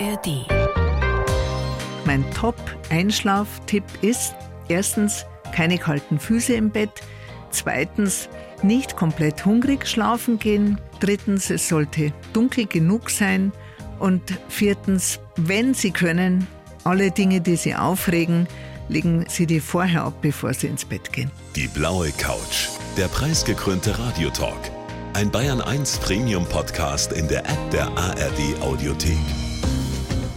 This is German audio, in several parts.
ARD. Mein Top-Einschlaftipp ist: erstens, keine kalten Füße im Bett. Zweitens, nicht komplett hungrig schlafen gehen. Drittens, es sollte dunkel genug sein. Und viertens, wenn Sie können, alle Dinge, die Sie aufregen, legen Sie die vorher ab, bevor Sie ins Bett gehen. Die blaue Couch, der preisgekrönte Radiotalk. Ein Bayern 1 Premium Podcast in der App der ARD Audiothek.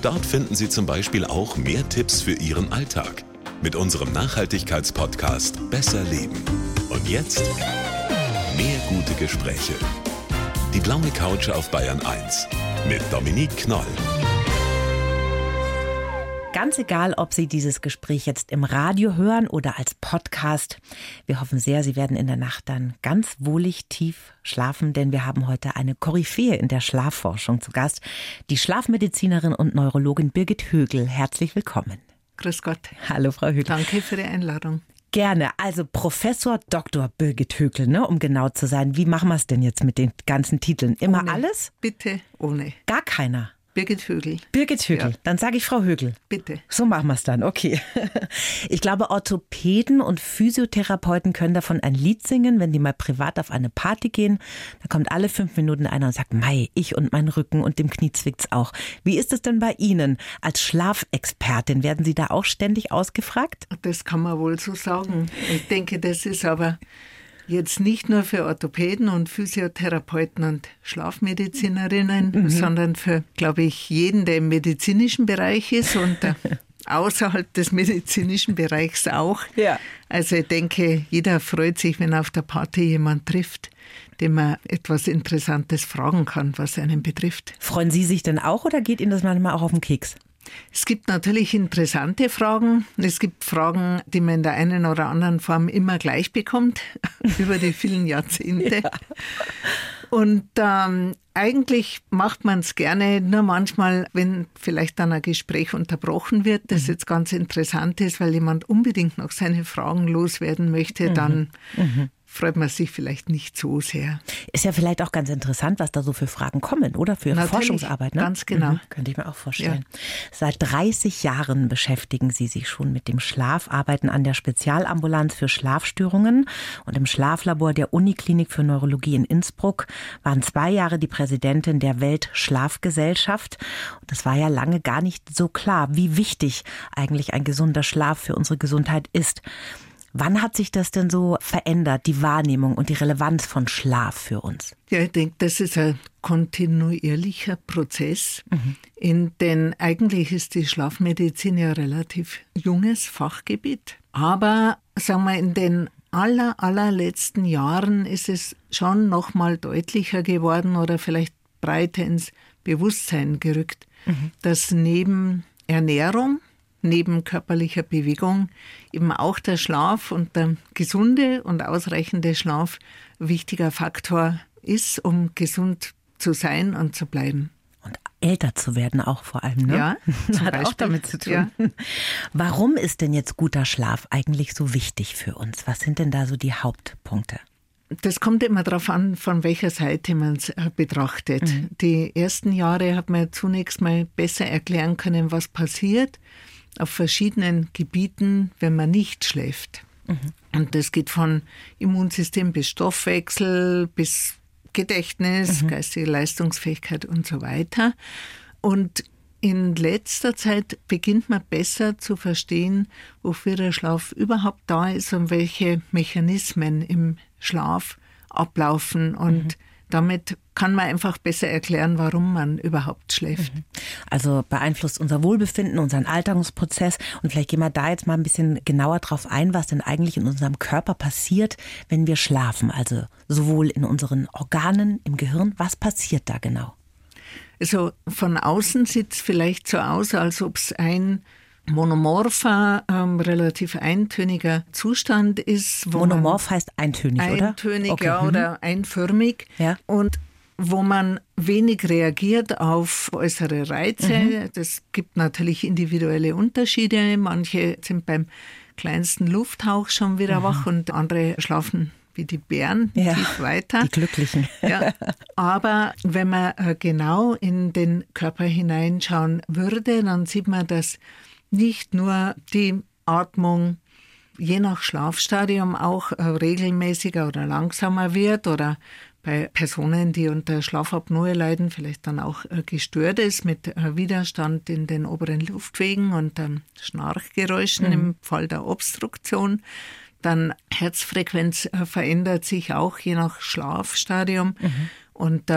Dort finden Sie zum Beispiel auch mehr Tipps für Ihren Alltag mit unserem Nachhaltigkeitspodcast Besser Leben. Und jetzt mehr gute Gespräche. Die blaue Couch auf Bayern 1 mit Dominique Knoll. Ganz egal, ob Sie dieses Gespräch jetzt im Radio hören oder als Podcast. Wir hoffen sehr, Sie werden in der Nacht dann ganz wohlig tief schlafen, denn wir haben heute eine Koryphäe in der Schlafforschung zu Gast, die Schlafmedizinerin und Neurologin Birgit Högl. Herzlich willkommen. Grüß Gott. Hallo, Frau Högl. Danke für die Einladung. Gerne. Also Professor Dr. Birgit Högl, ne, um genau zu sein. Wie machen wir es denn jetzt mit den ganzen Titeln? Immer ohne, alles? Bitte ohne. Gar keiner? Birgit Högl. Birgit Högl. Ja. Dann sage ich Frau Högl. Bitte. So machen wir es dann, okay. Ich glaube, Orthopäden und Physiotherapeuten können davon ein Lied singen, wenn die mal privat auf eine Party gehen. Da kommt alle 5 Minuten einer und sagt, mei, ich und mein Rücken und dem Knie zwickt's auch. Wie ist es denn bei Ihnen? Als Schlafexpertin, werden Sie da auch ständig ausgefragt? Das kann man wohl so sagen. Ich denke, das ist aber jetzt nicht nur für Orthopäden und Physiotherapeuten und Schlafmedizinerinnen, sondern für, glaube ich, jeden, der im medizinischen Bereich ist und außerhalb des medizinischen Bereichs auch. Ja. Also ich denke, jeder freut sich, wenn auf der Party jemand trifft, dem man etwas Interessantes fragen kann, was einen betrifft. Freuen Sie sich denn auch oder geht Ihnen das manchmal auch auf den Keks? Es gibt natürlich interessante Fragen. Es gibt Fragen, die man in der einen oder anderen Form immer gleich bekommt, über die vielen Jahrzehnte. Ja. Und eigentlich macht man es gerne, nur manchmal, wenn vielleicht dann ein Gespräch unterbrochen wird, das jetzt ganz interessant ist, weil jemand unbedingt noch seine Fragen loswerden möchte, dann freut man sich vielleicht nicht so sehr. Ist ja vielleicht auch ganz interessant, was da so für Fragen kommen, oder? Für natürlich, Forschungsarbeit, ne? Ganz genau. Könnte ich mir auch vorstellen. Ja. Seit 30 Jahren beschäftigen Sie sich schon mit dem Schlaf, arbeiten an der Spezialambulanz für Schlafstörungen und im Schlaflabor der Uniklinik für Neurologie in Innsbruck, waren 2 Jahre die Präsidentin der Weltschlafgesellschaft. Und das war ja lange gar nicht so klar, wie wichtig eigentlich ein gesunder Schlaf für unsere Gesundheit ist. Wann hat sich das denn so verändert, die Wahrnehmung und die Relevanz von Schlaf für uns? Ja, ich denke, das ist ein kontinuierlicher Prozess, denn eigentlich ist die Schlafmedizin ja ein relativ junges Fachgebiet. Aber sagen wir, in den allerletzten Jahren ist es schon noch mal deutlicher geworden oder vielleicht breiter ins Bewusstsein gerückt, dass neben Ernährung, neben körperlicher Bewegung eben auch der Schlaf und der gesunde und ausreichende Schlaf ein wichtiger Faktor ist, um gesund zu sein und zu bleiben. Und älter zu werden auch vor allem, ne? Ja, hat Beispiel auch damit zu tun. Ja. Warum ist denn jetzt guter Schlaf eigentlich so wichtig für uns? Was sind denn da so die Hauptpunkte? Das kommt immer darauf an, von welcher Seite man es betrachtet. Die ersten Jahre hat man zunächst mal besser erklären können, was passiert auf verschiedenen Gebieten, wenn man nicht schläft. Und das geht von Immunsystem bis Stoffwechsel, bis Gedächtnis, geistige Leistungsfähigkeit und so weiter. Und in letzter Zeit beginnt man besser zu verstehen, wofür der Schlaf überhaupt da ist und welche Mechanismen im Schlaf ablaufen und damit kann man einfach besser erklären, warum man überhaupt schläft. Also beeinflusst unser Wohlbefinden, unseren Alterungsprozess. Und vielleicht gehen wir da jetzt mal ein bisschen genauer drauf ein, was denn eigentlich in unserem Körper passiert, wenn wir schlafen. Also sowohl in unseren Organen, im Gehirn. Was passiert da genau? Also von außen sieht es vielleicht so aus, als ob es ein monomorpher, relativ eintöniger Zustand ist. Monomorph heißt eintönig, oder? Eintönig, okay. Ja, oder einförmig. Ja. Und wo man wenig reagiert auf äußere Reize. Das gibt natürlich individuelle Unterschiede. Manche sind beim kleinsten Lufthauch schon wieder wach und andere schlafen wie die Bären, ja, tief weiter. Die Glücklichen. Ja. Aber wenn man genau in den Körper hineinschauen würde, dann sieht man, dass nicht nur die Atmung je nach Schlafstadium auch regelmäßiger oder langsamer wird oder bei Personen, die unter Schlafapnoe leiden, vielleicht dann auch gestört ist mit Widerstand in den oberen Luftwegen und Schnarchgeräuschen im Fall der Obstruktion. Dann Herzfrequenz verändert sich auch je nach Schlafstadium. Mhm. Und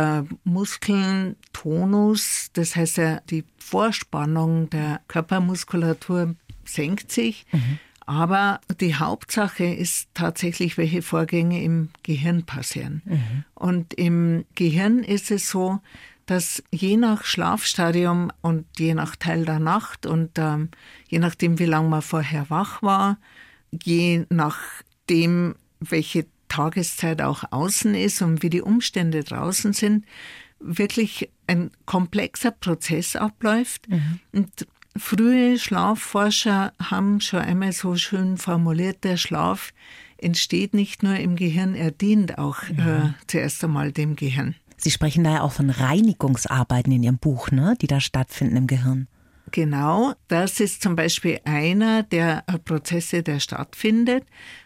Muskeln, Tonus, das heißt ja, die Vorspannung der Körpermuskulatur senkt sich. Mhm. Aber die Hauptsache ist tatsächlich, welche Vorgänge im Gehirn passieren. Mhm. Und im Gehirn ist es so, dass je nach Schlafstadium und je nach Teil der Nacht und je nachdem, wie lange man vorher wach war, je nachdem, welche Tageszeit auch außen ist und wie die Umstände draußen sind, wirklich ein komplexer Prozess abläuft. Mhm. Und frühe Schlafforscher haben schon einmal so schön formuliert, der Schlaf entsteht nicht nur im Gehirn, er dient auch zuerst einmal dem Gehirn. Sie sprechen da ja auch von Reinigungsarbeiten in Ihrem Buch, ne, die da stattfinden im Gehirn. Genau, das ist zum Beispiel einer der Prozesse, der stattfindet.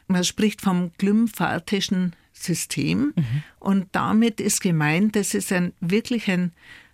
Man spricht vom glymphatischen System und damit ist gemeint, das ist wirklich ein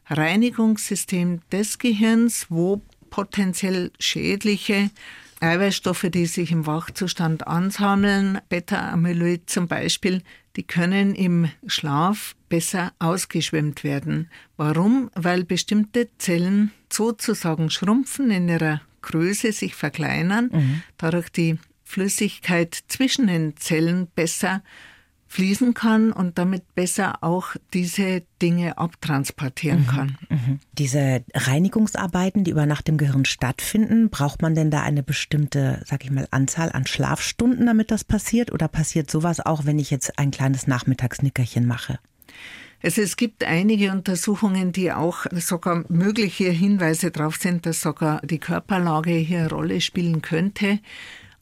Reinigungssystem des Gehirns, wo potenziell schädliche Eiweißstoffe, die sich im Wachzustand ansammeln, Beta-Amyloid zum Beispiel, die können im Schlaf besser ausgeschwemmt werden. Warum? Weil bestimmte Zellen sozusagen schrumpfen, in ihrer Größe sich verkleinern, dadurch die Flüssigkeit zwischen den Zellen besser fließen kann und damit besser auch diese Dinge abtransportieren kann. Mhm. Diese Reinigungsarbeiten, die über Nacht im Gehirn stattfinden, braucht man denn da eine bestimmte, sag ich mal, Anzahl an Schlafstunden, damit das passiert? Oder passiert sowas auch, wenn ich jetzt ein kleines Nachmittagsnickerchen mache? Also es gibt einige Untersuchungen, die auch sogar mögliche Hinweise darauf sind, dass sogar die Körperlage hier eine Rolle spielen könnte.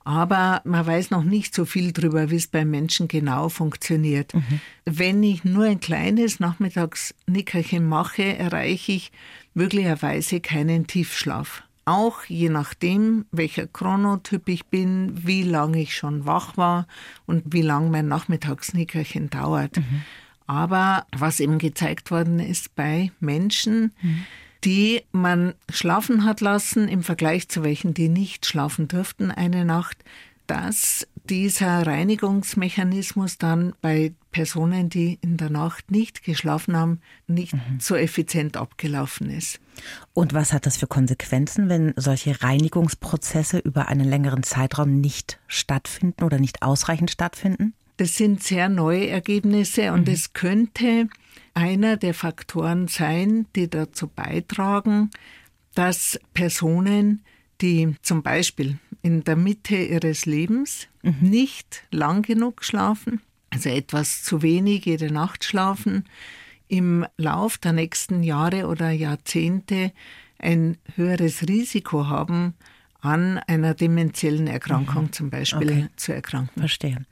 Aber man weiß noch nicht so viel drüber, wie es beim Menschen genau funktioniert. Mhm. Wenn ich nur ein kleines Nachmittagsnickerchen mache, erreiche ich möglicherweise keinen Tiefschlaf. Auch je nachdem, welcher Chronotyp ich bin, wie lange ich schon wach war und wie lange mein Nachmittagsnickerchen dauert. Mhm. Aber was eben gezeigt worden ist bei Menschen, die man schlafen hat lassen, im Vergleich zu welchen, die nicht schlafen durften eine Nacht, dass dieser Reinigungsmechanismus dann bei Personen, die in der Nacht nicht geschlafen haben, nicht so effizient abgelaufen ist. Und was hat das für Konsequenzen, wenn solche Reinigungsprozesse über einen längeren Zeitraum nicht stattfinden oder nicht ausreichend stattfinden? Das sind sehr neue Ergebnisse und es könnte einer der Faktoren sein, die dazu beitragen, dass Personen, die zum Beispiel in der Mitte ihres Lebens nicht lang genug schlafen, also etwas zu wenig jede Nacht schlafen, im Lauf der nächsten Jahre oder Jahrzehnte ein höheres Risiko haben, an einer dementiellen Erkrankung zum Beispiel zu erkranken. Verstehe.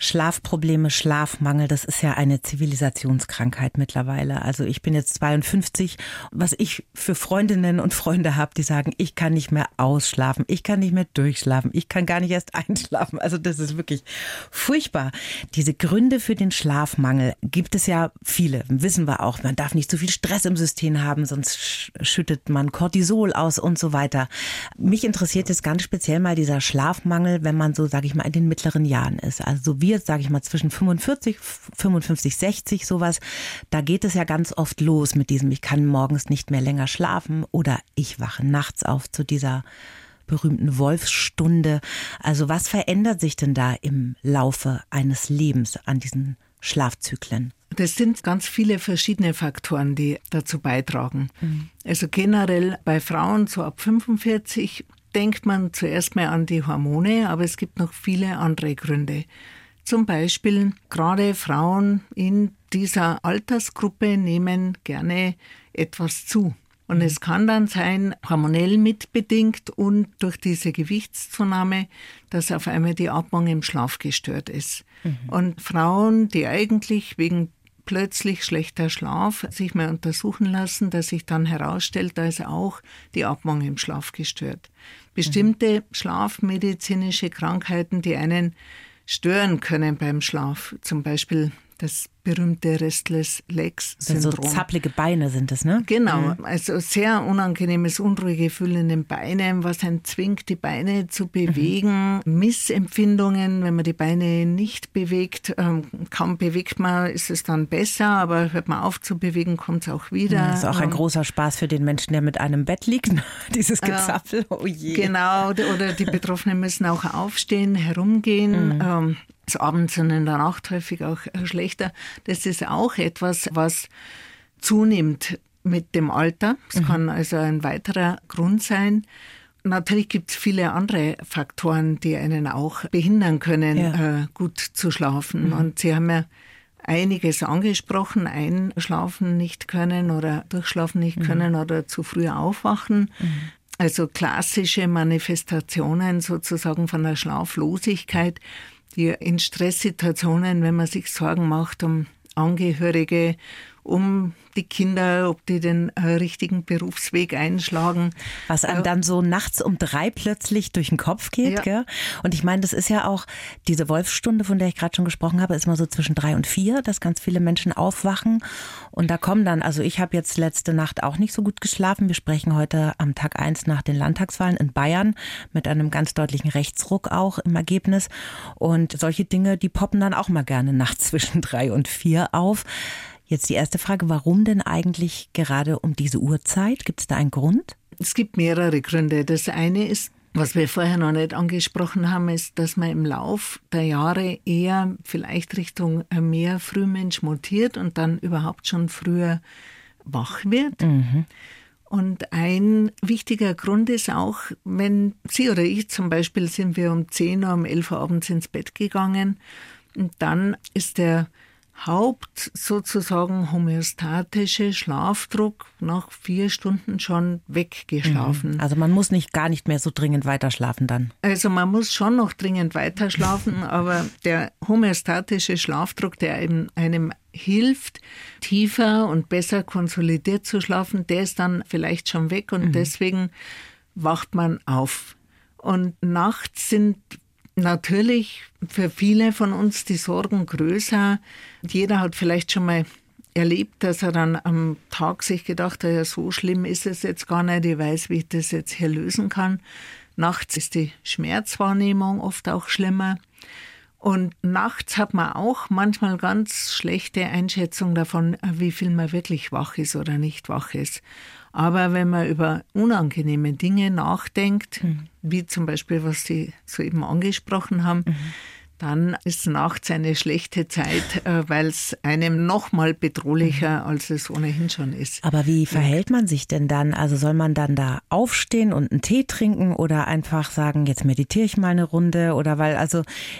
Schlafprobleme, Schlafmangel, das ist ja eine Zivilisationskrankheit mittlerweile. Also ich bin jetzt 52, was ich für Freundinnen und Freunde habe, die sagen, ich kann nicht mehr ausschlafen, ich kann nicht mehr durchschlafen, ich kann gar nicht erst einschlafen. Also das ist wirklich furchtbar. Diese Gründe für den Schlafmangel gibt es ja viele, wissen wir auch. Man darf nicht zu viel Stress im System haben, sonst schüttet man Cortisol aus und so weiter. Mich interessiert jetzt ganz speziell mal dieser Schlafmangel, wenn man so, sage ich mal, in den mittleren Jahren ist. Also so wie jetzt, sage ich mal, zwischen 45, 55, 60, sowas. Da geht es ja ganz oft los mit diesem, ich kann morgens nicht mehr länger schlafen oder ich wache nachts auf zu dieser berühmten Wolfsstunde. Also was verändert sich denn da im Laufe eines Lebens an diesen Schlafzyklen? Das sind ganz viele verschiedene Faktoren, die dazu beitragen. Mhm. Also generell bei Frauen so ab 45 denkt man zuerst mal an die Hormone, aber es gibt noch viele andere Gründe. Zum Beispiel gerade Frauen in dieser Altersgruppe nehmen gerne etwas zu. Und es kann dann sein, hormonell mitbedingt und durch diese Gewichtszunahme, dass auf einmal die Atmung im Schlaf gestört ist. Mhm. Und Frauen, die eigentlich wegen plötzlich schlechter Schlaf sich mal untersuchen lassen, dass sich dann herausstellt, da ist auch die Atmung im Schlaf gestört. Bestimmte schlafmedizinische Krankheiten, die einen stören können beim Schlaf, zum Beispiel das berühmte Restless-Legs-Syndrom. Also so zappelige Beine sind das, ne? Genau, also sehr unangenehmes, Unruhegefühl in den Beinen, was einen zwingt, die Beine zu bewegen. Mhm. Missempfindungen, wenn man die Beine nicht bewegt, kaum bewegt man, ist es dann besser, aber hört man auf zu bewegen, kommt es auch wieder. Ja, das ist auch ein großer Spaß für den Menschen, der mit einem Bett liegt, dieses Gezappel. Oh je. Genau, oder die Betroffenen müssen auch aufstehen, herumgehen, abends und in der Nacht häufig auch schlechter. Das ist auch etwas, was zunimmt mit dem Alter. Das kann also ein weiterer Grund sein. Natürlich gibt es viele andere Faktoren, die einen auch behindern können, gut zu schlafen. Mhm. Und Sie haben ja einiges angesprochen, einschlafen nicht können oder durchschlafen nicht können oder zu früh aufwachen. Mhm. Also klassische Manifestationen sozusagen von der Schlaflosigkeit, die in Stresssituationen, wenn man sich Sorgen macht um Angehörige, um die Kinder, ob die den richtigen Berufsweg einschlagen. Was einem dann so nachts um 3 plötzlich durch den Kopf geht, gell? Und ich meine, das ist ja auch diese Wolfsstunde, von der ich gerade schon gesprochen habe, ist mal so zwischen 3 und 4, dass ganz viele Menschen aufwachen. Und da kommen dann, also ich habe jetzt letzte Nacht auch nicht so gut geschlafen. Wir sprechen heute am Tag 1 nach den Landtagswahlen in Bayern mit einem ganz deutlichen Rechtsruck auch im Ergebnis. Und solche Dinge, die poppen dann auch mal gerne nachts zwischen 3 und 4 auf. Jetzt die erste Frage, warum denn eigentlich gerade um diese Uhrzeit? Gibt es da einen Grund? Es gibt mehrere Gründe. Das eine ist, was wir vorher noch nicht angesprochen haben, ist, dass man im Lauf der Jahre eher vielleicht Richtung mehr Frühmensch mutiert und dann überhaupt schon früher wach wird. Mhm. Und ein wichtiger Grund ist auch, wenn Sie oder ich zum Beispiel, sind wir um 10 Uhr, um 11 Uhr abends ins Bett gegangen und dann ist der Haupt sozusagen homöostatische Schlafdruck nach 4 Stunden schon weggeschlafen. Also man muss gar nicht mehr so dringend weiterschlafen dann. Also man muss schon noch dringend weiterschlafen, aber der homöostatische Schlafdruck, der einem hilft, tiefer und besser konsolidiert zu schlafen, der ist dann vielleicht schon weg und deswegen wacht man auf. Und nachts sind natürlich für viele von uns die Sorgen größer. Jeder hat vielleicht schon mal erlebt, dass er dann am Tag sich gedacht hat, ja, so schlimm ist es jetzt gar nicht, ich weiß, wie ich das jetzt hier lösen kann. Nachts ist die Schmerzwahrnehmung oft auch schlimmer. Und nachts hat man auch manchmal ganz schlechte Einschätzung davon, wie viel man wirklich wach ist oder nicht wach ist. Aber wenn man über unangenehme Dinge nachdenkt, wie zum Beispiel, was Sie soeben angesprochen haben, dann ist nachts eine schlechte Zeit, weil es einem noch mal bedrohlicher, als es ohnehin schon ist. Aber wie verhält man sich denn dann? Also soll man dann da aufstehen und einen Tee trinken oder einfach sagen, jetzt meditiere ich mal eine Runde? Oder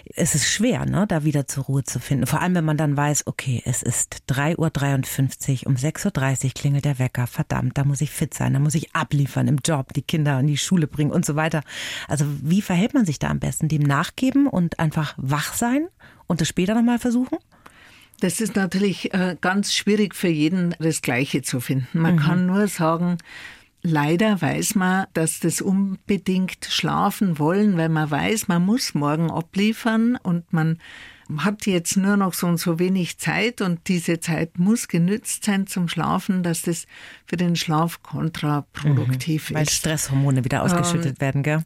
es ist schwer, ne, da wieder zur Ruhe zu finden. Vor allem, wenn man dann weiß, okay, es ist 3:53 Uhr, um 6:30 Uhr klingelt der Wecker. Verdammt, da muss ich fit sein, da muss ich abliefern im Job, die Kinder in die Schule bringen und so weiter. Also wie verhält man sich da am besten? Dem nachgeben und einfach wach sein und das später nochmal versuchen? Das ist natürlich ganz schwierig für jeden, das Gleiche zu finden. Man kann nur sagen, leider weiß man, dass das unbedingt schlafen wollen, weil man weiß, man muss morgen abliefern und man hat jetzt nur noch so und so wenig Zeit und diese Zeit muss genützt sein zum Schlafen, dass das für den Schlaf kontraproduktiv ist. Weil Stresshormone wieder ausgeschüttet werden, gell?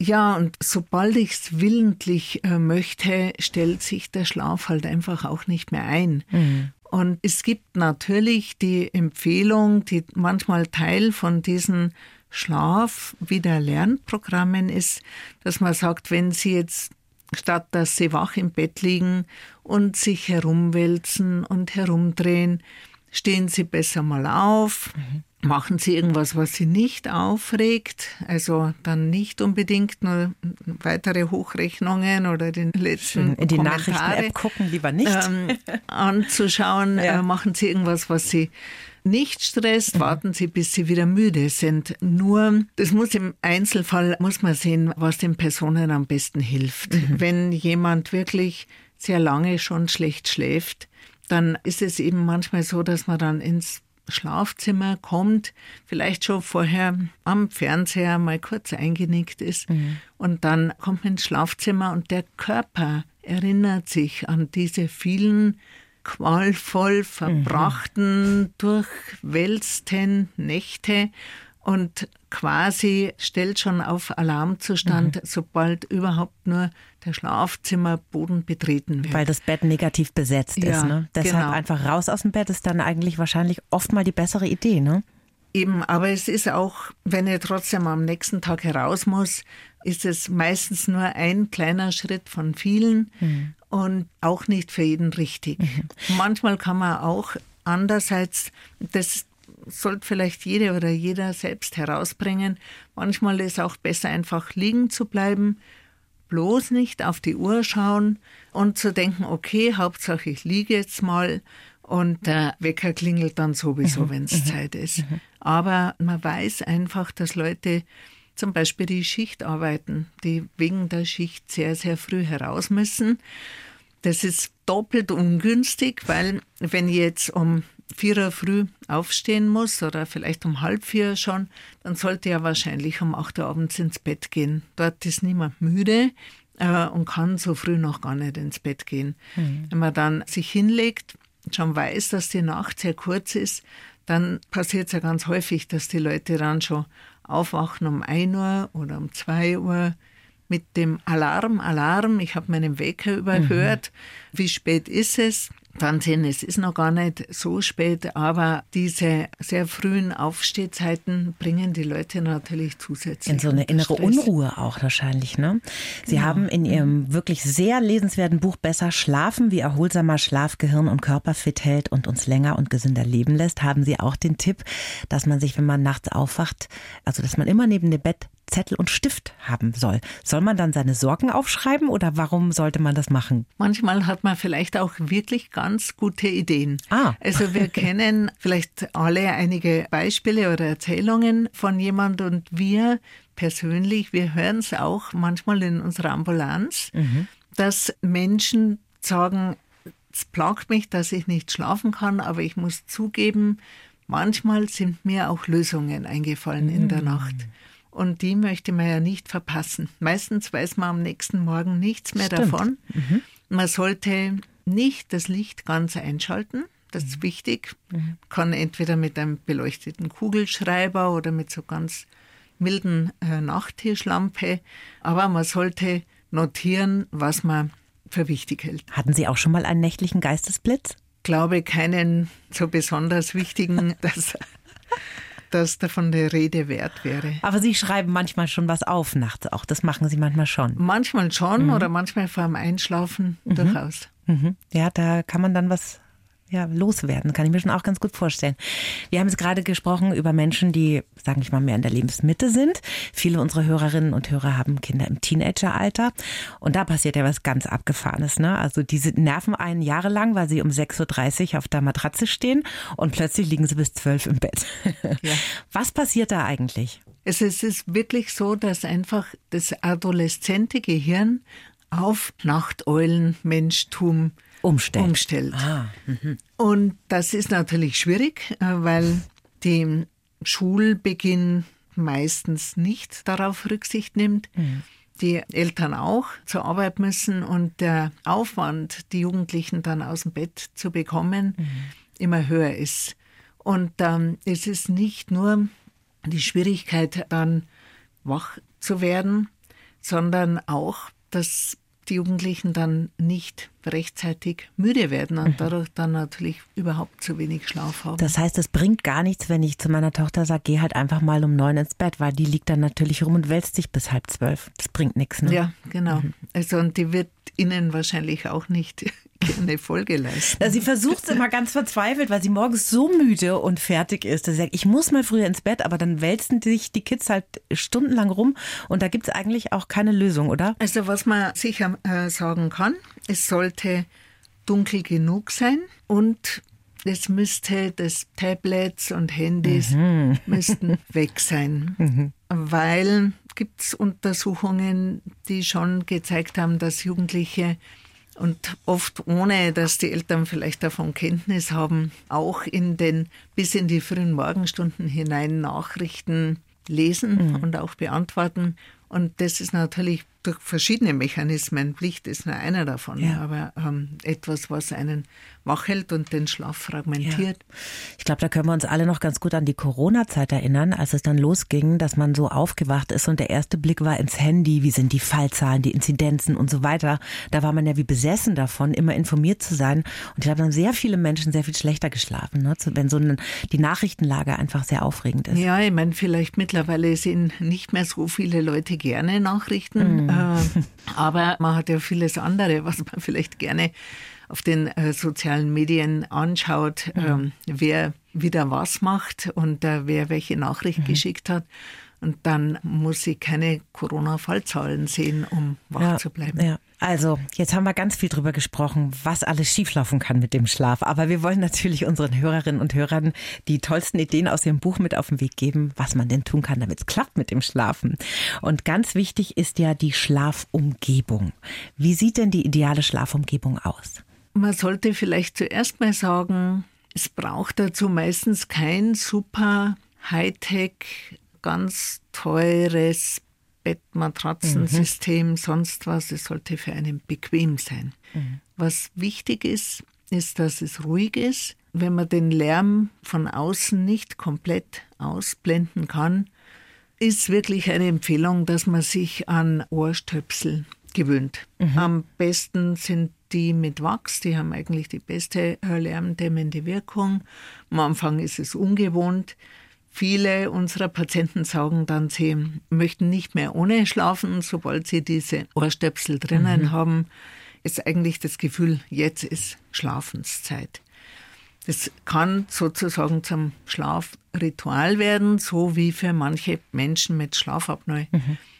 Ja, und sobald ich es willentlich möchte, stellt sich der Schlaf halt einfach auch nicht mehr ein. Mhm. Und es gibt natürlich die Empfehlung, die manchmal Teil von diesen Schlaf-Wieder-Lernprogrammen ist, dass man sagt, wenn Sie jetzt, statt dass Sie wach im Bett liegen und sich herumwälzen und herumdrehen, stehen Sie besser mal auf, Machen Sie irgendwas, was Sie nicht aufregt, also dann nicht unbedingt nur weitere Hochrechnungen oder den letzten in die Nachrichten-App gucken, lieber nicht. Anzuschauen, ja. Machen Sie irgendwas, was Sie nicht stresst, warten Sie, bis Sie wieder müde sind. Nur, das muss im Einzelfall, muss man sehen, was den Personen am besten hilft. Mhm. Wenn jemand wirklich sehr lange schon schlecht schläft, dann ist es eben manchmal so, dass man dann ins Schlafzimmer kommt, vielleicht schon vorher am Fernseher mal kurz eingenickt ist und dann kommt man ins Schlafzimmer und der Körper erinnert sich an diese vielen qualvoll verbrachten, durchwälzten Nächte und quasi stellt schon auf Alarmzustand, sobald überhaupt nur der Schlafzimmerboden betreten wird. Weil das Bett negativ besetzt ist. Ne? Deshalb einfach raus aus dem Bett ist dann eigentlich wahrscheinlich oft mal die bessere Idee. Ne? Eben, aber es ist auch, wenn ihr trotzdem am nächsten Tag heraus muss, ist es meistens nur ein kleiner Schritt von vielen und auch nicht für jeden richtig. Manchmal kann man auch andererseits, das sollte vielleicht jede oder jeder selbst herausbringen, manchmal ist auch besser einfach liegen zu bleiben, bloß nicht auf die Uhr schauen und zu denken, okay, Hauptsache ich liege jetzt mal und der Wecker klingelt dann sowieso, wenn es Zeit ist. Aber man weiß einfach, dass Leute zum Beispiel die Schicht arbeiten, die wegen der Schicht sehr, sehr früh heraus müssen. Das ist doppelt ungünstig, weil wenn ich jetzt um 4 Uhr früh aufstehen muss oder vielleicht um 3:30 schon, dann sollte er wahrscheinlich um 8 Uhr abends ins Bett gehen. Dort ist niemand müde und kann so früh noch gar nicht ins Bett gehen. Wenn man dann sich hinlegt, schon weiß, dass die Nacht sehr kurz ist, dann passiert es ja ganz häufig, dass die Leute dann schon aufwachen um 1 Uhr oder um 2 Uhr mit dem Alarm, ich habe meinen Wecker überhört, wie spät ist es? Dann sehen, es ist noch gar nicht so spät, aber diese sehr frühen Aufstehzeiten bringen die Leute natürlich zusätzlich in so eine innere Stress. Unruhe auch wahrscheinlich, ne? Sie haben in Ihrem wirklich sehr lesenswerten Buch Besser Schlafen, wie erholsamer Schlaf Gehirn und Körper fit hält und uns länger und gesünder leben lässt, haben Sie auch den Tipp, dass man sich, wenn man nachts aufwacht, also dass man immer neben dem Bett Zettel und Stift haben soll. Soll man dann seine Sorgen aufschreiben oder warum sollte man das machen? Manchmal hat man vielleicht auch wirklich ganz gute Ideen. Also wir kennen vielleicht alle einige Beispiele oder Erzählungen von jemand und wir persönlich, wir hören es auch manchmal in unserer Ambulanz, dass Menschen sagen, es plagt mich, dass ich nicht schlafen kann, aber ich muss zugeben, manchmal sind mir auch Lösungen eingefallen in der Nacht. Und die möchte man ja nicht verpassen. Meistens weiß man am nächsten Morgen nichts mehr davon. Man sollte nicht das Licht ganz einschalten. Das ist wichtig. Man kann entweder mit einem beleuchteten Kugelschreiber oder mit so ganz milden Nachttischlampe. Aber man sollte notieren, was man für wichtig hält. Hatten Sie auch schon mal einen nächtlichen Geistesblitz? Ich glaube, keinen so besonders wichtigen, dass davon die Rede wert wäre. Aber Sie schreiben manchmal schon was auf nachts auch. Das machen Sie manchmal schon. Manchmal schon oder manchmal vor dem Einschlafen durchaus. Ja, da kann man dann was loswerden. Kann ich mir schon auch ganz gut vorstellen. Wir haben jetzt gerade gesprochen über Menschen, die, sage ich mal, mehr in der Lebensmitte sind. Viele unserer Hörerinnen und Hörer haben Kinder im Teenageralter. Und da passiert ja was ganz Abgefahrenes. Ne? Also die nerven einen jahrelang, weil sie um 6.30 Uhr auf der Matratze stehen und plötzlich liegen sie bis 12 Uhr im Bett. Ja. Was passiert da eigentlich? Es ist wirklich so, dass einfach das adoleszente Gehirn auf Nachteulenmenschtum umstellt. Und das ist natürlich schwierig, weil der Schulbeginn meistens nicht darauf Rücksicht nimmt. Die Eltern auch zur Arbeit müssen und der Aufwand, die Jugendlichen dann aus dem Bett zu bekommen, immer höher ist. Und es ist nicht nur die Schwierigkeit, dann wach zu werden, sondern auch, dass die Jugendlichen dann nicht rechtzeitig müde werden und dadurch dann natürlich überhaupt zu wenig Schlaf haben. Das heißt, es bringt gar nichts, wenn ich zu meiner Tochter sage, geh halt einfach mal um 9 Uhr ins Bett, weil die liegt dann natürlich rum und wälzt sich bis 12:30. Das bringt nichts, ne? Ja, genau. Also und die wird Ihnen wahrscheinlich auch nicht eine Folge leisten. Ja, sie versucht es immer ganz verzweifelt, weil sie morgens so müde und fertig ist, dass sie sagt, ich muss mal früher ins Bett, aber dann wälzen sich die Kids halt stundenlang rum und da gibt es eigentlich auch keine Lösung, oder? Also was man sicher sagen kann, es sollte dunkel genug sein und das müsste, das Tablets und Handys müssten weg sein, weil gibt es Untersuchungen, die schon gezeigt haben, dass Jugendliche und oft ohne, dass die Eltern vielleicht davon Kenntnis haben, auch bis in die frühen Morgenstunden hinein Nachrichten lesen und auch beantworten. Und das ist natürlich durch verschiedene Mechanismen, Pflicht ist nur einer davon, aber etwas, was einen wach hält und den Schlaf fragmentiert. Ja. Ich glaube, da können wir uns alle noch ganz gut an die Corona-Zeit erinnern, als es dann losging, dass man so aufgewacht ist und der erste Blick war ins Handy, wie sind die Fallzahlen, die Inzidenzen und so weiter. Da war man ja wie besessen davon, immer informiert zu sein. Und ich glaube, dann haben sehr viele Menschen sehr viel schlechter geschlafen, ne? Wenn die Nachrichtenlage einfach sehr aufregend ist. Ja, ich meine, vielleicht mittlerweile sehen nicht mehr so viele Leute gerne Nachrichten, aber man hat ja vieles andere, was man vielleicht gerne auf den sozialen Medien anschaut, wer wieder was macht und wer welche Nachricht geschickt hat. Und dann muss ich keine Corona-Fallzahlen sehen, um wach zu bleiben. Ja. Also, jetzt haben wir ganz viel drüber gesprochen, was alles schieflaufen kann mit dem Schlaf. Aber wir wollen natürlich unseren Hörerinnen und Hörern die tollsten Ideen aus dem Buch mit auf den Weg geben, was man denn tun kann, damit es klappt mit dem Schlafen. Und ganz wichtig ist ja die Schlafumgebung. Wie sieht denn die ideale Schlafumgebung aus? Man sollte vielleicht zuerst mal sagen, es braucht dazu meistens kein super Hightech, ganz teures Bett, Matratzensystem, sonst was. Es sollte für einen bequem sein. Was wichtig ist, ist, dass es ruhig ist. Wenn man den Lärm von außen nicht komplett ausblenden kann, ist wirklich eine Empfehlung, dass man sich an Ohrstöpsel gewöhnt. Am besten sind die mit Wachs, die haben eigentlich die beste lärmdämmende Wirkung. Am Anfang ist es ungewohnt. Viele unserer Patienten sagen dann, sie möchten nicht mehr ohne schlafen, sobald sie diese Ohrstöpsel drinnen haben, ist eigentlich das Gefühl, jetzt ist Schlafenszeit. Das kann sozusagen zum Schlafritual werden, so wie für manche Menschen mit Schlafapnoe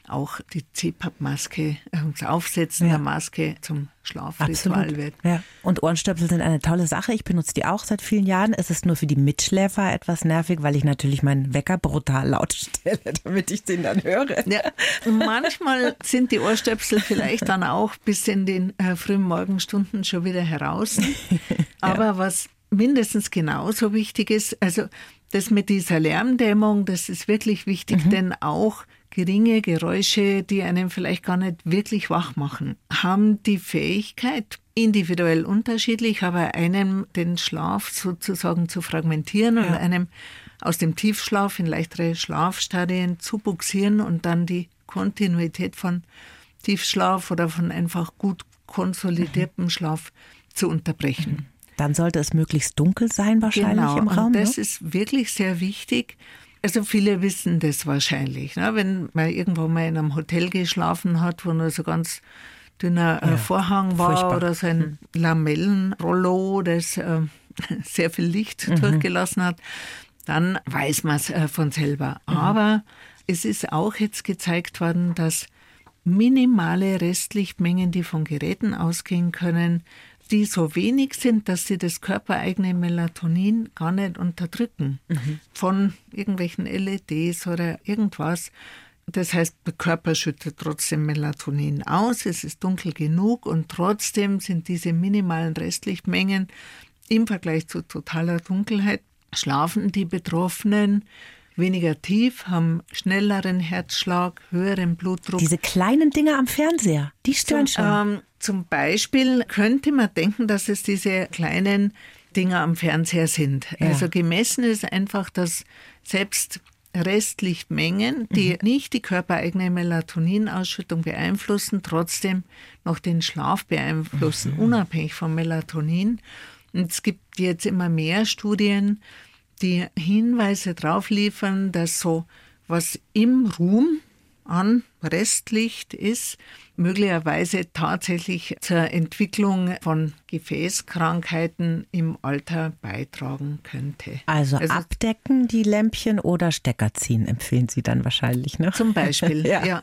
auch die CPAP-Maske, das Aufsetzen der Maske zum Schlafritual wird. Ja. Und Ohrenstöpsel sind eine tolle Sache. Ich benutze die auch seit vielen Jahren. Es ist nur für die Mitschläfer etwas nervig, weil ich natürlich meinen Wecker brutal laut stelle, damit ich den dann höre. Ja, manchmal sind die Ohrstöpsel vielleicht dann auch bis in den frühen Morgenstunden schon wieder heraus. Aber was mindestens genauso wichtig ist, also das mit dieser Lärmdämmung, das ist wirklich wichtig, denn auch geringe Geräusche, die einen vielleicht gar nicht wirklich wach machen, haben die Fähigkeit, individuell unterschiedlich, aber einem den Schlaf sozusagen zu fragmentieren und einem aus dem Tiefschlaf in leichtere Schlafstadien zu buxieren und dann die Kontinuität von Tiefschlaf oder von einfach gut konsolidiertem Schlaf zu unterbrechen. Dann sollte es möglichst dunkel sein wahrscheinlich im Raum. Genau, das ist wirklich sehr wichtig. Also viele wissen das wahrscheinlich, ne? Wenn man irgendwo mal in einem Hotel geschlafen hat, wo nur so ganz dünner Vorhang war oder so ein Lamellenrollo, das sehr viel Licht durchgelassen hat, dann weiß man es von selber. Aber es ist auch jetzt gezeigt worden, dass minimale Restlichtmengen, die von Geräten ausgehen können, die so wenig sind, dass sie das körpereigene Melatonin gar nicht unterdrücken. Von irgendwelchen LEDs oder irgendwas. Das heißt, der Körper schüttet trotzdem Melatonin aus, es ist dunkel genug und trotzdem sind diese minimalen Restlichtmengen im Vergleich zu totaler Dunkelheit, schlafen die Betroffenen weniger tief, haben schnelleren Herzschlag, höheren Blutdruck. Diese kleinen Dinger am Fernseher, die stören schon. Zum Beispiel könnte man denken, dass es diese kleinen Dinger am Fernseher sind. Ja. Also gemessen ist einfach, dass selbst Restlichtmengen, die nicht die körpereigene Melatoninausschüttung beeinflussen, trotzdem noch den Schlaf beeinflussen, unabhängig vom Melatonin. Und es gibt jetzt immer mehr Studien, die Hinweise darauf liefern, dass so was im Ruhm an Restlicht ist, möglicherweise tatsächlich zur Entwicklung von Gefäßkrankheiten im Alter beitragen könnte. Also abdecken die Lämpchen oder Stecker ziehen, empfehlen Sie dann wahrscheinlich, ne? Zum Beispiel, ja.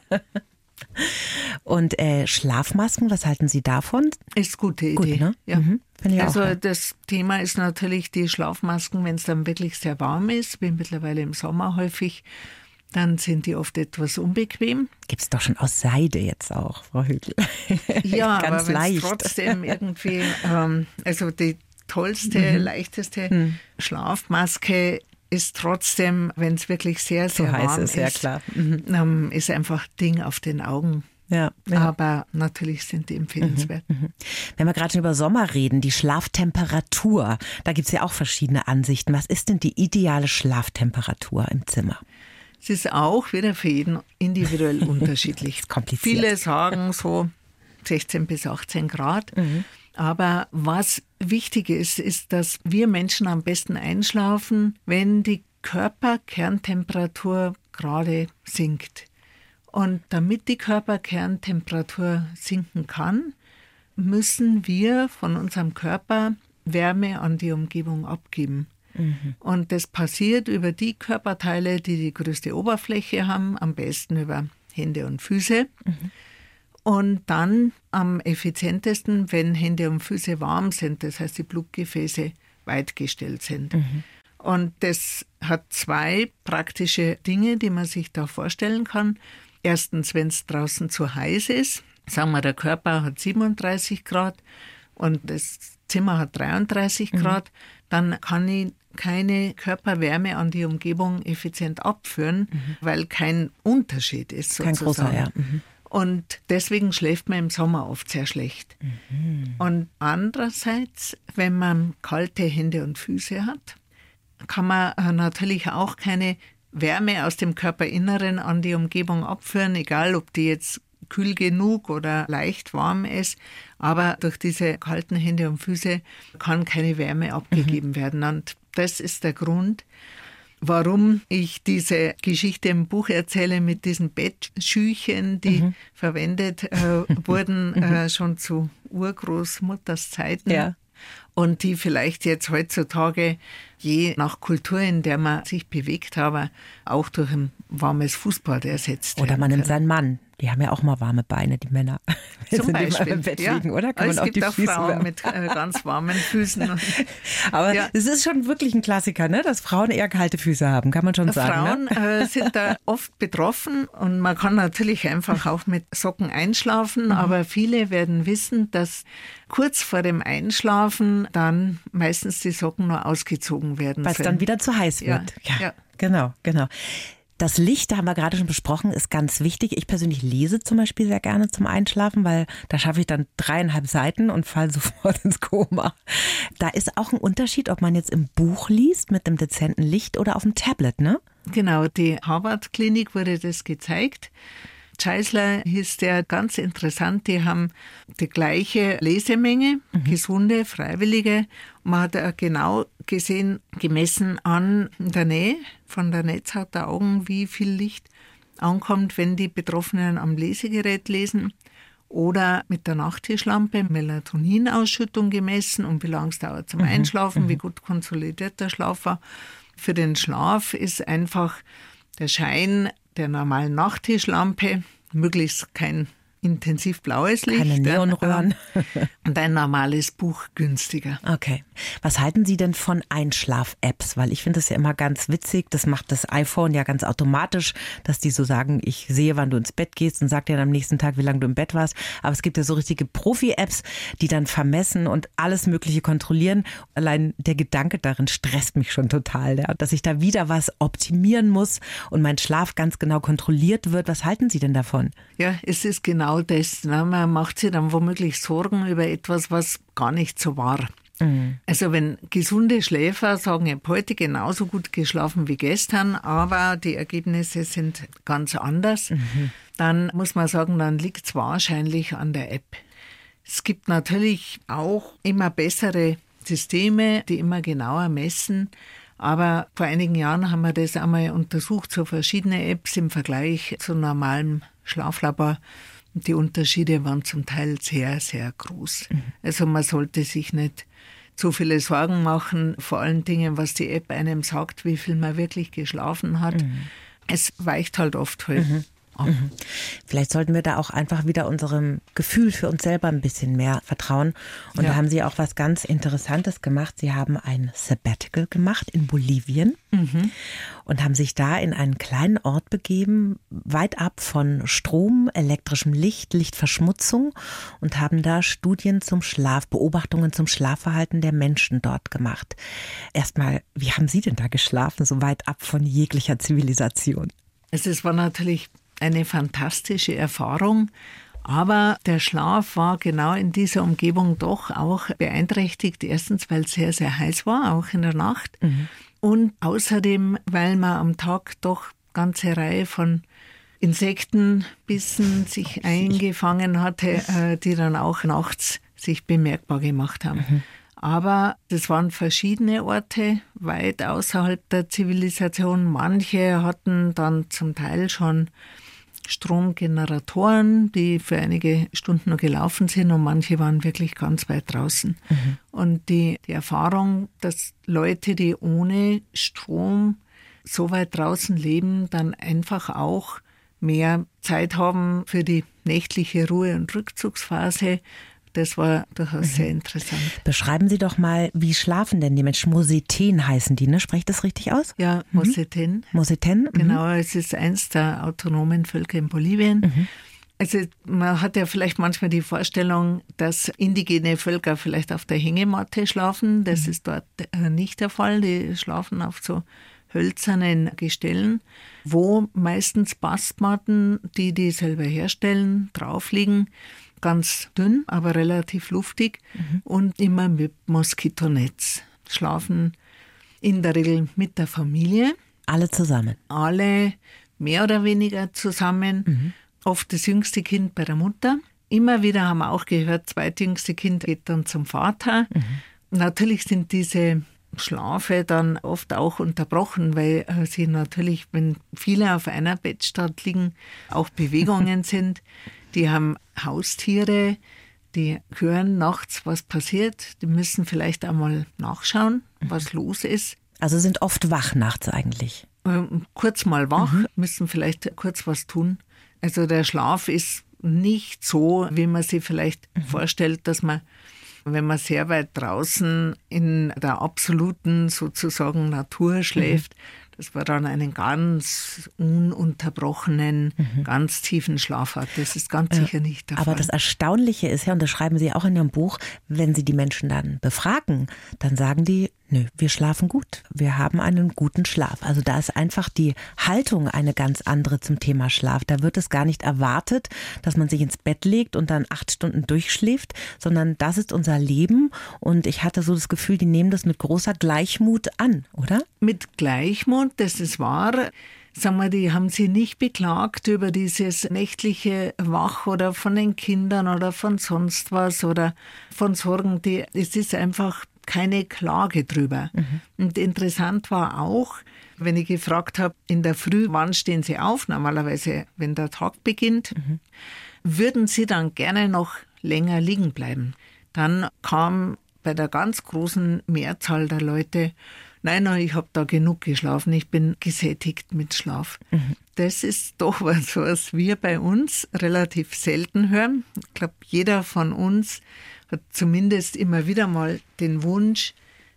Und Schlafmasken, was halten Sie davon? Ist gute Idee. Gut, ne? Ja. Mhm. Also das Thema ist natürlich die Schlafmasken, wenn es dann wirklich sehr warm ist, wie mittlerweile im Sommer häufig, dann sind die oft etwas unbequem. Gibt es doch schon aus Seide jetzt auch, Frau Högl. Ja, ganz aber leicht. Trotzdem irgendwie, also die tollste, leichteste Schlafmaske ist trotzdem, wenn es wirklich sehr, sehr so warm heiß ist, ja, klar. Ist einfach Ding auf den Augen. Ja. Aber natürlich sind die empfehlenswert. Wenn wir gerade schon über Sommer reden, die Schlaftemperatur, da gibt es ja auch verschiedene Ansichten. Was ist denn die ideale Schlaftemperatur im Zimmer? Es ist auch wieder für jeden individuell unterschiedlich. Das ist kompliziert. Viele sagen so 16 bis 18 Grad. Aber was wichtig ist, ist, dass wir Menschen am besten einschlafen, wenn die Körperkerntemperatur gerade sinkt. Und damit die Körperkerntemperatur sinken kann, müssen wir von unserem Körper Wärme an die Umgebung abgeben. Und das passiert über die Körperteile, die größte Oberfläche haben, am besten über Hände und Füße. Und dann am effizientesten, wenn Hände und Füße warm sind, das heißt die Blutgefäße weitgestellt sind. Und das hat zwei praktische Dinge, die man sich da vorstellen kann. Erstens, wenn es draußen zu heiß ist, sagen wir, der Körper hat 37 Grad und das Zimmer hat 33 Grad, dann kann ich keine Körperwärme an die Umgebung effizient abführen, weil kein Unterschied ist sozusagen. Kein großer, ja. Und deswegen schläft man im Sommer oft sehr schlecht. Und andererseits, wenn man kalte Hände und Füße hat, kann man natürlich auch keine Wärme aus dem Körperinneren an die Umgebung abführen, egal ob die jetzt kühl genug oder leicht warm ist. Aber durch diese kalten Hände und Füße kann keine Wärme abgegeben werden. Und das ist der Grund, warum ich diese Geschichte im Buch erzähle mit diesen Bettschüchen, die verwendet wurden schon zu Urgroßmutters Zeiten und die vielleicht jetzt heutzutage je nach Kultur, in der man sich bewegt, aber auch durch ein warmes Fußbad ersetzt werden. Oder man nimmt seinen Mann. Die haben ja auch mal warme Beine, die Männer. Zum Beispiel, im Bett liegen, oder? Kann man auch die Füße Frauen wärmen. Mit ganz warmen Füßen. Aber es ist schon wirklich ein Klassiker, ne? Dass Frauen eher kalte Füße haben, kann man schon sagen. Frauen sind da oft betroffen und man kann natürlich einfach auch mit Socken einschlafen, aber viele werden wissen, dass kurz vor dem Einschlafen dann meistens die Socken nur ausgezogen werden. Weil es dann wieder zu heiß wird. Ja. Genau. Das Licht, da haben wir gerade schon besprochen, ist ganz wichtig. Ich persönlich lese zum Beispiel sehr gerne zum Einschlafen, weil da schaffe ich dann 3,5 Seiten und falle sofort ins Koma. Da ist auch ein Unterschied, ob man jetzt im Buch liest mit einem dezenten Licht oder auf dem Tablet, ne? Genau, die Harvard-Klinik wurde das gezeigt. Scheisler hieß der, ganz interessant, die haben die gleiche Lesemenge, gesunde, freiwillige. Man hat ja genau gesehen, gemessen an der Nähe, von der Netzhaut der Augen, wie viel Licht ankommt, wenn die Betroffenen am Lesegerät lesen oder mit der Nachttischlampe, Melatoninausschüttung gemessen und wie lange es dauert zum Einschlafen, wie gut konsolidiert der Schlaf war. Für den Schlaf ist einfach der Schein der normalen Nachttischlampe, möglichst kein intensiv blaues Licht. Keine Neonröhren. Und ein normales Buch günstiger. Okay. Was halten Sie denn von Einschlaf-Apps? Weil ich finde das ja immer ganz witzig. Das macht das iPhone ja ganz automatisch, dass die so sagen, ich sehe, wann du ins Bett gehst und sag dir dann am nächsten Tag, wie lange du im Bett warst. Aber es gibt ja so richtige Profi-Apps, die dann vermessen und alles Mögliche kontrollieren. Allein der Gedanke darin stresst mich schon total, dass ich da wieder was optimieren muss und mein Schlaf ganz genau kontrolliert wird. Was halten Sie denn davon? Ja, es ist genau das. Ne? Man macht sich dann womöglich Sorgen über etwas, was gar nicht so war. Also wenn gesunde Schläfer sagen, ich habe heute genauso gut geschlafen wie gestern, aber die Ergebnisse sind ganz anders, dann muss man sagen, dann liegt es wahrscheinlich an der App. Es gibt natürlich auch immer bessere Systeme, die immer genauer messen, Aber vor einigen Jahren haben wir das einmal untersucht, so verschiedene Apps im Vergleich zu normalem Schlaflabor. Die Unterschiede waren zum Teil sehr, sehr groß. Also man sollte sich nicht zu viele Sorgen machen, vor allen Dingen, was die App einem sagt, wie viel man wirklich geschlafen hat. Es weicht halt oft ab. Vielleicht sollten wir da auch einfach wieder unserem Gefühl für uns selber ein bisschen mehr vertrauen. Und da haben Sie auch was ganz Interessantes gemacht. Sie haben ein Sabbatical gemacht in Bolivien und haben sich da in einen kleinen Ort begeben, weit ab von Strom, elektrischem Licht, Lichtverschmutzung und haben da Studien zum Schlaf, Beobachtungen zum Schlafverhalten der Menschen dort gemacht. Erstmal, wie haben Sie denn da geschlafen, so weit ab von jeglicher Zivilisation? Es war natürlich eine fantastische Erfahrung, aber der Schlaf war genau in dieser Umgebung doch auch beeinträchtigt. Erstens, weil es sehr, sehr heiß war, auch in der Nacht. Und außerdem, weil man am Tag doch eine ganze Reihe von Insektenbissen sich eingefangen hatte, die dann auch nachts sich bemerkbar gemacht haben. Aber das waren verschiedene Orte, weit außerhalb der Zivilisation. Manche hatten dann zum Teil schon Stromgeneratoren, die für einige Stunden noch gelaufen sind und manche waren wirklich ganz weit draußen. Und die Erfahrung, dass Leute, die ohne Strom so weit draußen leben, dann einfach auch mehr Zeit haben für die nächtliche Ruhe- und Rückzugsphase, das war durchaus sehr interessant. Beschreiben Sie doch mal, wie schlafen denn die Menschen? Moseten heißen die, ne? Spreche ich das richtig aus? Ja, Moseten. Moseten. Genau, es ist eins der autonomen Völker in Bolivien. Also man hat ja vielleicht manchmal die Vorstellung, dass indigene Völker vielleicht auf der Hängematte schlafen. Das ist dort nicht der Fall. Die schlafen auf so hölzernen Gestellen, wo meistens Bastmatten, die selber herstellen, drauf liegen. Ganz dünn, aber relativ luftig und immer mit Moskitonetz. Schlafen in der Regel mit der Familie. Alle zusammen? Alle mehr oder weniger zusammen. Oft das jüngste Kind bei der Mutter. Immer wieder haben wir auch gehört, das zweitjüngste Kind geht dann zum Vater. Natürlich sind diese Schlafe dann oft auch unterbrochen, weil sie natürlich, wenn viele auf einer Bettstatt liegen, auch Bewegungen sind. Die haben Haustiere, die hören nachts, was passiert. Die müssen vielleicht einmal nachschauen, was los ist. Also sind oft wach nachts eigentlich? Kurz mal wach, müssen vielleicht kurz was tun. Also der Schlaf ist nicht so, wie man sich vielleicht vorstellt, dass man, wenn man sehr weit draußen in der absoluten sozusagen Natur schläft, dass man dann einen ganz ununterbrochenen, ganz tiefen Schlaf hat. Das ist ganz sicher nicht der Fall. Aber das Erstaunliche ist ja, und das schreiben Sie auch in Ihrem Buch, wenn Sie die Menschen dann befragen, dann sagen die, nö, wir schlafen gut. Wir haben einen guten Schlaf. Also da ist einfach die Haltung eine ganz andere zum Thema Schlaf. Da wird es gar nicht erwartet, dass man sich ins Bett legt und dann 8 Stunden durchschläft, sondern das ist unser Leben. Und ich hatte so das Gefühl, die nehmen das mit großer Gleichmut an, oder? Mit Gleichmut, das ist wahr. Sagen wir, die haben sich nicht beklagt über dieses nächtliche Wach oder von den Kindern oder von sonst was oder von Sorgen. Es ist einfach keine Klage drüber. Und interessant war auch, wenn ich gefragt habe, in der Früh, wann stehen Sie auf? Normalerweise, wenn der Tag beginnt, würden Sie dann gerne noch länger liegen bleiben? Dann kam bei der ganz großen Mehrzahl der Leute, nein, ich habe da genug geschlafen, ich bin gesättigt mit Schlaf. Das ist doch was wir bei uns relativ selten hören. Ich glaube, jeder von uns hat zumindest immer wieder mal den Wunsch,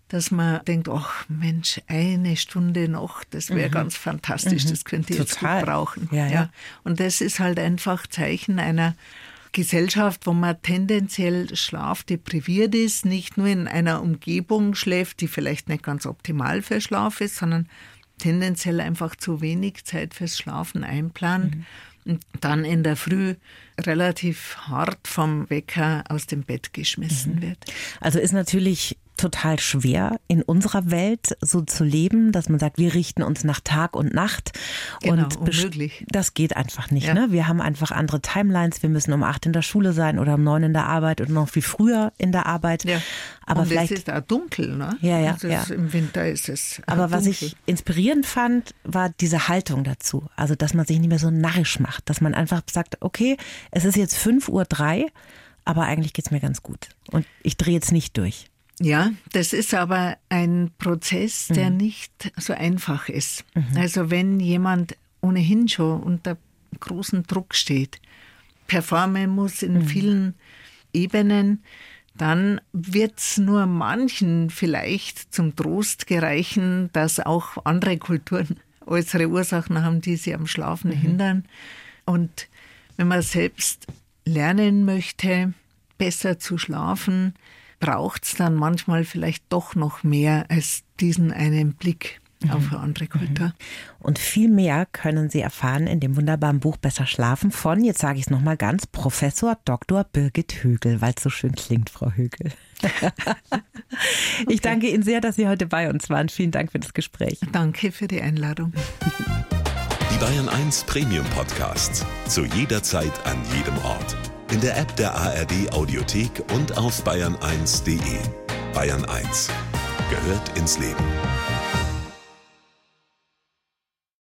dass man denkt, ach Mensch, 1 Stunde noch, das wäre ganz fantastisch, das könnte ich jetzt gut brauchen. Ja. Und das ist halt einfach Zeichen einer Gesellschaft, wo man tendenziell schlafdepriviert ist, nicht nur in einer Umgebung schläft, die vielleicht nicht ganz optimal für Schlaf ist, sondern tendenziell einfach zu wenig Zeit fürs Schlafen einplant. Und dann in der Früh relativ hart vom Wecker aus dem Bett geschmissen wird. Also ist natürlich total schwer in unserer Welt so zu leben, dass man sagt, wir richten uns nach Tag und Nacht. Genau, und unmöglich. Das geht einfach nicht. Ja. Ne? Wir haben einfach andere Timelines. Wir müssen um 8 in der Schule sein oder um 9 in der Arbeit und noch viel früher in der Arbeit. Ja. Aber und vielleicht, es ist auch dunkel, ne? Ja, also ja. Im Winter ist es aber dunkel. Was ich inspirierend fand, war diese Haltung dazu. Also, dass man sich nicht mehr so narrisch macht. Dass man einfach sagt, okay, es ist jetzt 5:03 Uhr, aber eigentlich geht es mir ganz gut. Und ich drehe jetzt nicht durch. Ja, das ist aber ein Prozess, der nicht so einfach ist. Mhm. Also wenn jemand ohnehin schon unter großem Druck steht, performen muss in vielen Ebenen, dann wird es nur manchen vielleicht zum Trost gereichen, dass auch andere Kulturen äußere Ursachen haben, die sie am Schlafen hindern. Und wenn man selbst lernen möchte, besser zu schlafen, braucht es dann manchmal vielleicht doch noch mehr als diesen einen Blick auf eine andere Kultur. Und viel mehr können Sie erfahren in dem wunderbaren Buch Besser Schlafen von, jetzt sage ich es nochmal ganz, Professor Dr. Birgit Högl, weil es so schön klingt, Frau Högl. Ich danke Ihnen sehr, dass Sie heute bei uns waren. Vielen Dank für das Gespräch. Danke für die Einladung. Die Bayern 1 Premium Podcasts. Zu jeder Zeit, an jedem Ort. In der App der ARD Audiothek und auf bayern1.de. Bayern 1 gehört ins Leben.